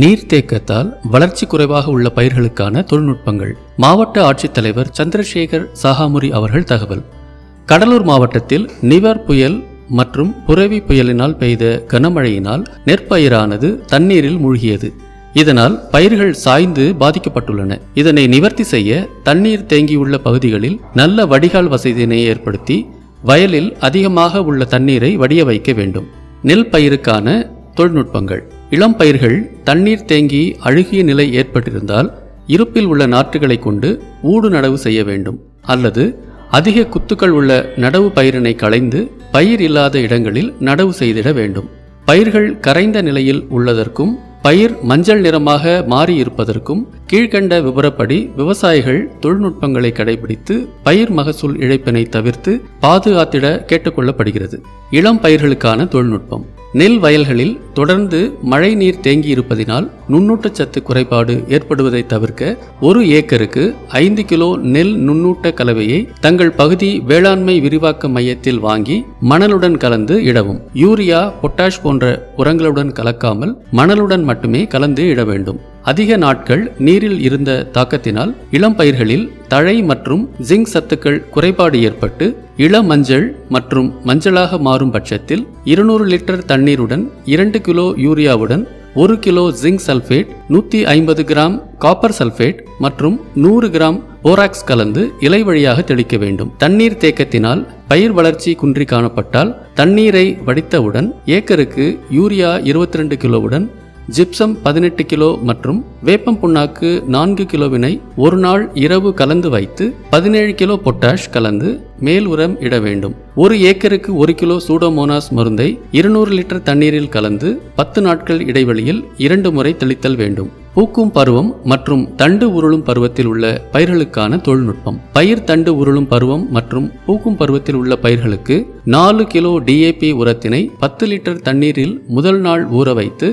நீர்த்தேக்கத்தால் வளர்ச்சி குறைவாக உள்ள பயிர்களுக்கான தொழில்நுட்பங்கள். மாவட்ட ஆட்சித்தலைவர் சந்திரசேகர் சாகாமுரி அவர்கள் தகவல். கடலூர் மாவட்டத்தில் நிவர் புயல் மற்றும் புரேவி புயலினால் பெய்த கனமழையினால் நெற்பயிரானது தண்ணீரில் மூழ்கியது. இதனால் பயிர்கள் சாய்ந்து பாதிக்கப்பட்டுள்ளன. இதனை நிவர்த்தி செய்ய தண்ணீர் தேங்கியுள்ள பகுதிகளில் நல்ல வடிகால் வசதியினை ஏற்படுத்தி வயலில் அதிகமாக உள்ள தண்ணீரை வடிய வைக்க வேண்டும். நெல் பயிருக்கான தொழில்நுட்பங்கள். இளம் பயிர்கள் தண்ணீர் தேங்கி அழுகிய நிலை ஏற்பட்டிருந்தால் இருப்பில் உள்ள நாற்றுகளை கொண்டு ஊடு நடவு செய்ய வேண்டும். அல்லது அதிக குத்துக்கள் உள்ள நடவு பயிரினை களைந்து பயிர் இல்லாத இடங்களில் நடவு செய்திட வேண்டும். பயிர்கள் கரைந்த நிலையில் உள்ளதற்கும் பயிர் மஞ்சள் நிறமாக மாறியிருப்பதற்கும் கீழ்கண்ட விவரப்படி விவசாயிகள் தொழில்நுட்பங்களை கடைபிடித்து பயிர் மகசூல் இழப்பினை தவிர்த்து பாதுகாத்திட கேட்டுக்கொள்ளப்படுகிறது. இளம் பயிர்களுக்கான தொழில்நுட்பம். நெல் வயல்களில் தொடர்ந்து மழை நீர் தேங்கி இருப்பதினால் நுண்ணூட்டச்சத்து குறைபாடு ஏற்படுவதை தவிர்க்க 1 ஏக்கருக்கு 5 கிலோ நெல் நுண்ணூட்ட கலவையை தங்கள் பகுதி வேளாண்மை விரிவாக்க மையத்தில் வாங்கி மணலுடன் கலந்து இடவும். யூரியா, பொட்டாஷ் போன்ற உரங்களுடன் கலக்காமல் மணலுடன் மட்டுமே கலந்து இட வேண்டும். அதிக நாட்கள் நீரில் இருந்த தாக்கத்தினால் இளம் பயிர்களில் தழை மற்றும் ஜிங்க் சத்துக்கள் குறைபாடு ஏற்பட்டு இள மஞ்சள் மற்றும் மஞ்சளாக மாறும் பட்சத்தில் 200 லிட்டர் தண்ணீருடன் 2 கிலோ யூரியாவுடன் 1 kilo zinc sulphate, 150 gram copper sulphate மற்றும் 100 கிராம் போராக்ஸ் கலந்து இலை வழியாக தெளிக்க வேண்டும். தண்ணீர் தேக்கத்தினால் பயிர் வளர்ச்சி குன்றி காணப்பட்டால் தண்ணீரை வடித்தவுடன் ஏக்கருக்கு யூரியா 22 கிலோவுடன் ஜிப்சம் 18 கிலோ மற்றும் வேப்பம் புண்ணாக்கு 4 கிலோவினை ஒரு நாள் இரவு கலந்து வைத்து 17 கிலோ பொட்டாஷ் கலந்து மேல் உரம் இட வேண்டும். 1 ஏக்கருக்கு 1 கிலோ சூடோமோனாஸ் மருந்தை 200 லிட்டர் தண்ணீரில் கலந்து 10 நாட்கள் இடைவெளியில் 2 முறை தெளித்தல் வேண்டும். பூக்கும் பருவம் மற்றும் தண்டு உருளும் பருவத்தில் உள்ள பயிர்களுக்கான தொழில்நுட்பம். பயிர் தண்டு உருளும் பருவம் மற்றும் பூக்கும் பருவத்தில் உள்ள பயிர்களுக்கு 4 கிலோ DAP உரத்தினை 10 லிட்டர் தண்ணீரில் முதல் நாள் ஊற வைத்து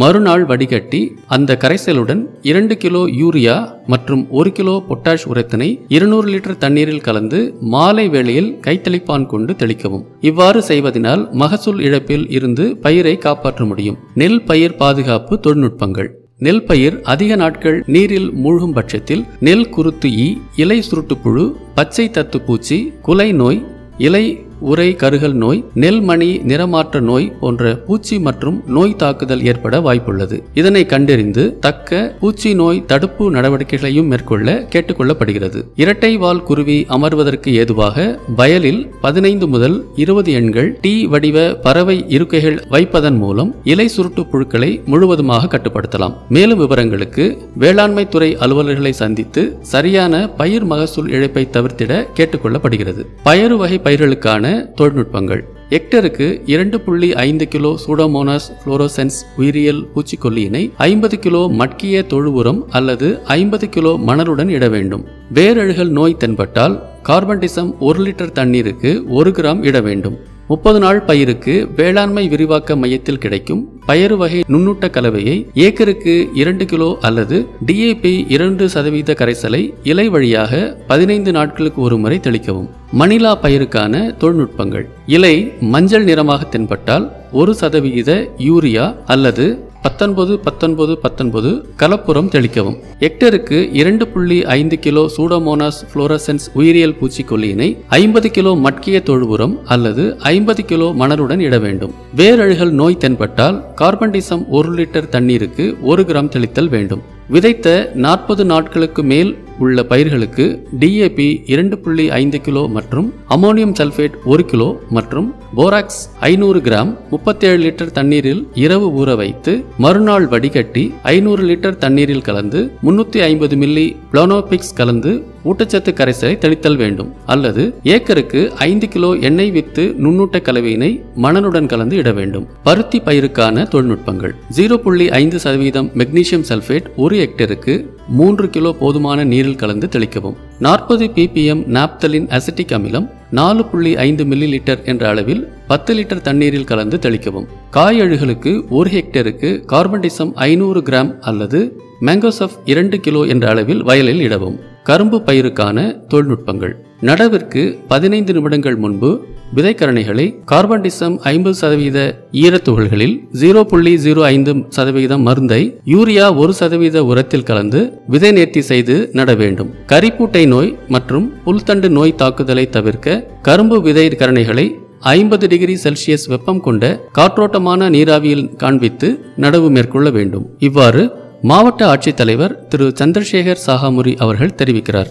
மறுநாள் வடிகட்டி அந்த கரைசலுடன் 2 கிலோ யூரியா மற்றும் 1 கிலோ பொட்டாஷ் உரத்தினை 200 லிட்டர் தண்ணீரில் கலந்து மாலை வேளையில் கைத்தளிப்பான் கொண்டு தெளிக்கவும். இவ்வாறு செய்வதனால் மகசூல் இழப்பில் இருந்து பயிரை காப்பாற்ற முடியும். நெல் பயிர் பாதுகாப்பு தொழில்நுட்பங்கள். நெல் பயிர் அதிக நாட்கள் நீரில் மூழ்கும் பட்சத்தில் நெல் குருத்து ஈ, இலை சுருட்டுப்புழு, பச்சை தத்து பூச்சி, குலை நோய், இலை உரை கருகல் நோய், நெல்மணி நிறமாற்ற நோய் போன்ற பூச்சி மற்றும் நோய் தாக்குதல் ஏற்பட வாய்ப்புள்ளது. இதனை கண்டறிந்து தக்க பூச்சி நோய் தடுப்பு நடவடிக்கைகளையும் மேற்கொள்ள கேட்டுக்கொள்ளப்படுகிறது. இரட்டை வால் குருவி அமர்வதற்கு ஏதுவாக வயலில் 15 முதல் 20 எண்கள் டீ வடிவ பறவை இருக்கைகள் வைப்பதன் மூலம் இலை சுருட்டு புழுக்களை முழுவதுமாக கட்டுப்படுத்தலாம். மேலும் விவரங்களுக்கு வேளாண்மை துறை அலுவலர்களை சந்தித்து சரியான பயிர் மகசூல் இழப்பை தவிர்த்திட கேட்டுக்கொள்ளப்படுகிறது. பயறு வகை பயிர்களுக்கான தொழில்நுட்பங்கள். ஹெக்டருக்கு 2.5 கிலோ சூடோமோனாஸ் புளோரோசென்ஸ் உயிரியல் பூச்சிக்கொல்லியினை 50 கிலோ மட்கிய தொழு உரம் அல்லது 50 கிலோ மணலுடன் இட வேண்டும். வேரழுகல் நோய் தென்பட்டால் கார்பன்டிசம் 1 லிட்டர் தண்ணீருக்கு 1 கிராம் இட வேண்டும். 30 நாள் பயிருக்கு வேளாண்மை விரிவாக்க மையத்தில் கிடைக்கும் பயறு வகை நுண்ணூட்ட கலவையை ஏக்கருக்கு 2 கிலோ அல்லது DAP 2% கரைசலை இலை வழியாக 15 நாட்களுக்கு 1 முறை தெளிக்கவும். மணிலா பயிருக்கான தொழில்நுட்பங்கள். இலை மஞ்சள் நிறமாக தென்பட்டால் 1% யூரியா அல்லது 19 கலப்புரம் தெளிக்கவும். ஹெக்டருக்கு 2.5 கிலோ சூடோமோனாஸ் புளோரசென்ஸ் உயிரியல் பூச்சிக்கொல்லியினை 50 கிலோ மட்கிய தொழு உரம் அல்லது 50 கிலோ மணலுடன் இட வேண்டும். வேரழுகல் நோய் தென்பட்டால் கார்பன்டிசம் 1 லிட்டர் தண்ணீருக்கு 1 கிராம் தெளித்தல் வேண்டும். விதைத்த 40 நாட்களுக்கு மேல் உள்ள பயிர்களுக்கு DAP 2.5 கிலோ மற்றும் அமோனியம் சல்பேட் 1 கிலோ மற்றும் போராக்ஸ் 500 கிராம் 37 லிட்டர் தண்ணீரில் இரவு ஊற வைத்து மறுநாள் வடிகட்டி 500 லிட்டர் தண்ணீரில் கலந்து 350 மில்லி பிளானோபிக்ஸ் கலந்து ஊட்டச்சத்து கரைசலை தெளித்தல் வேண்டும். அல்லது ஏக்கருக்கு 5 கிலோ எண்ணெய் வித்து நுண்ணூட்ட கலவையினை மணலுடன் கலந்து இட வேண்டும். பருத்தி பயிருக்கான தொழில்நுட்பங்கள். 0.5% மெக்னீசியம் சல்பேட் 1 ஹெக்டருக்கு 3 கிலோ போதுமான நீரில் கலந்து தெளிக்கவும். 40 ppm நாப்தலின் அசிட்டிக் அமிலம் 4.5 மில்லி லிட்டர் என்ற அளவில் 10 லிட்டர் தண்ணீரில் கலந்து தெளிக்கவும். காயழுகளுக்கு 1 ஹெக்டருக்கு கார்பன்டிசம் 500 கிராம் அல்லது மேங்கோசப் 2 கிலோ என்ற அளவில் வயலில் இடவும். கரும்பு பயிருக்கான தொழில்நுட்பங்கள். நடவிற்கு 15 நிமிடங்கள் முன்பு விதைக்கரணைகளை கார்பன்டிசம் 50% ஈரத்துகள்களில் 0.05% மருந்தை யூரியா 1% உரத்தில் கலந்து விதை நேர்த்தி செய்து நட வேண்டும். கரிப்பூட்டை நோய் மற்றும் புல்தண்டு நோய் தாக்குதலை தவிர்க்க கரும்பு விதை கரணைகளை 50°C வெப்பம் கொண்ட காற்றோட்டமான நீராவியில் காண்பித்து நடவு மேற்கொள்ள வேண்டும். இவ்வாறு மாவட்ட ஆட்சித்தலைவர் திரு. சந்திரசேகர் சாகாமுரி அவர்கள் தெரிவிக்கிறார்.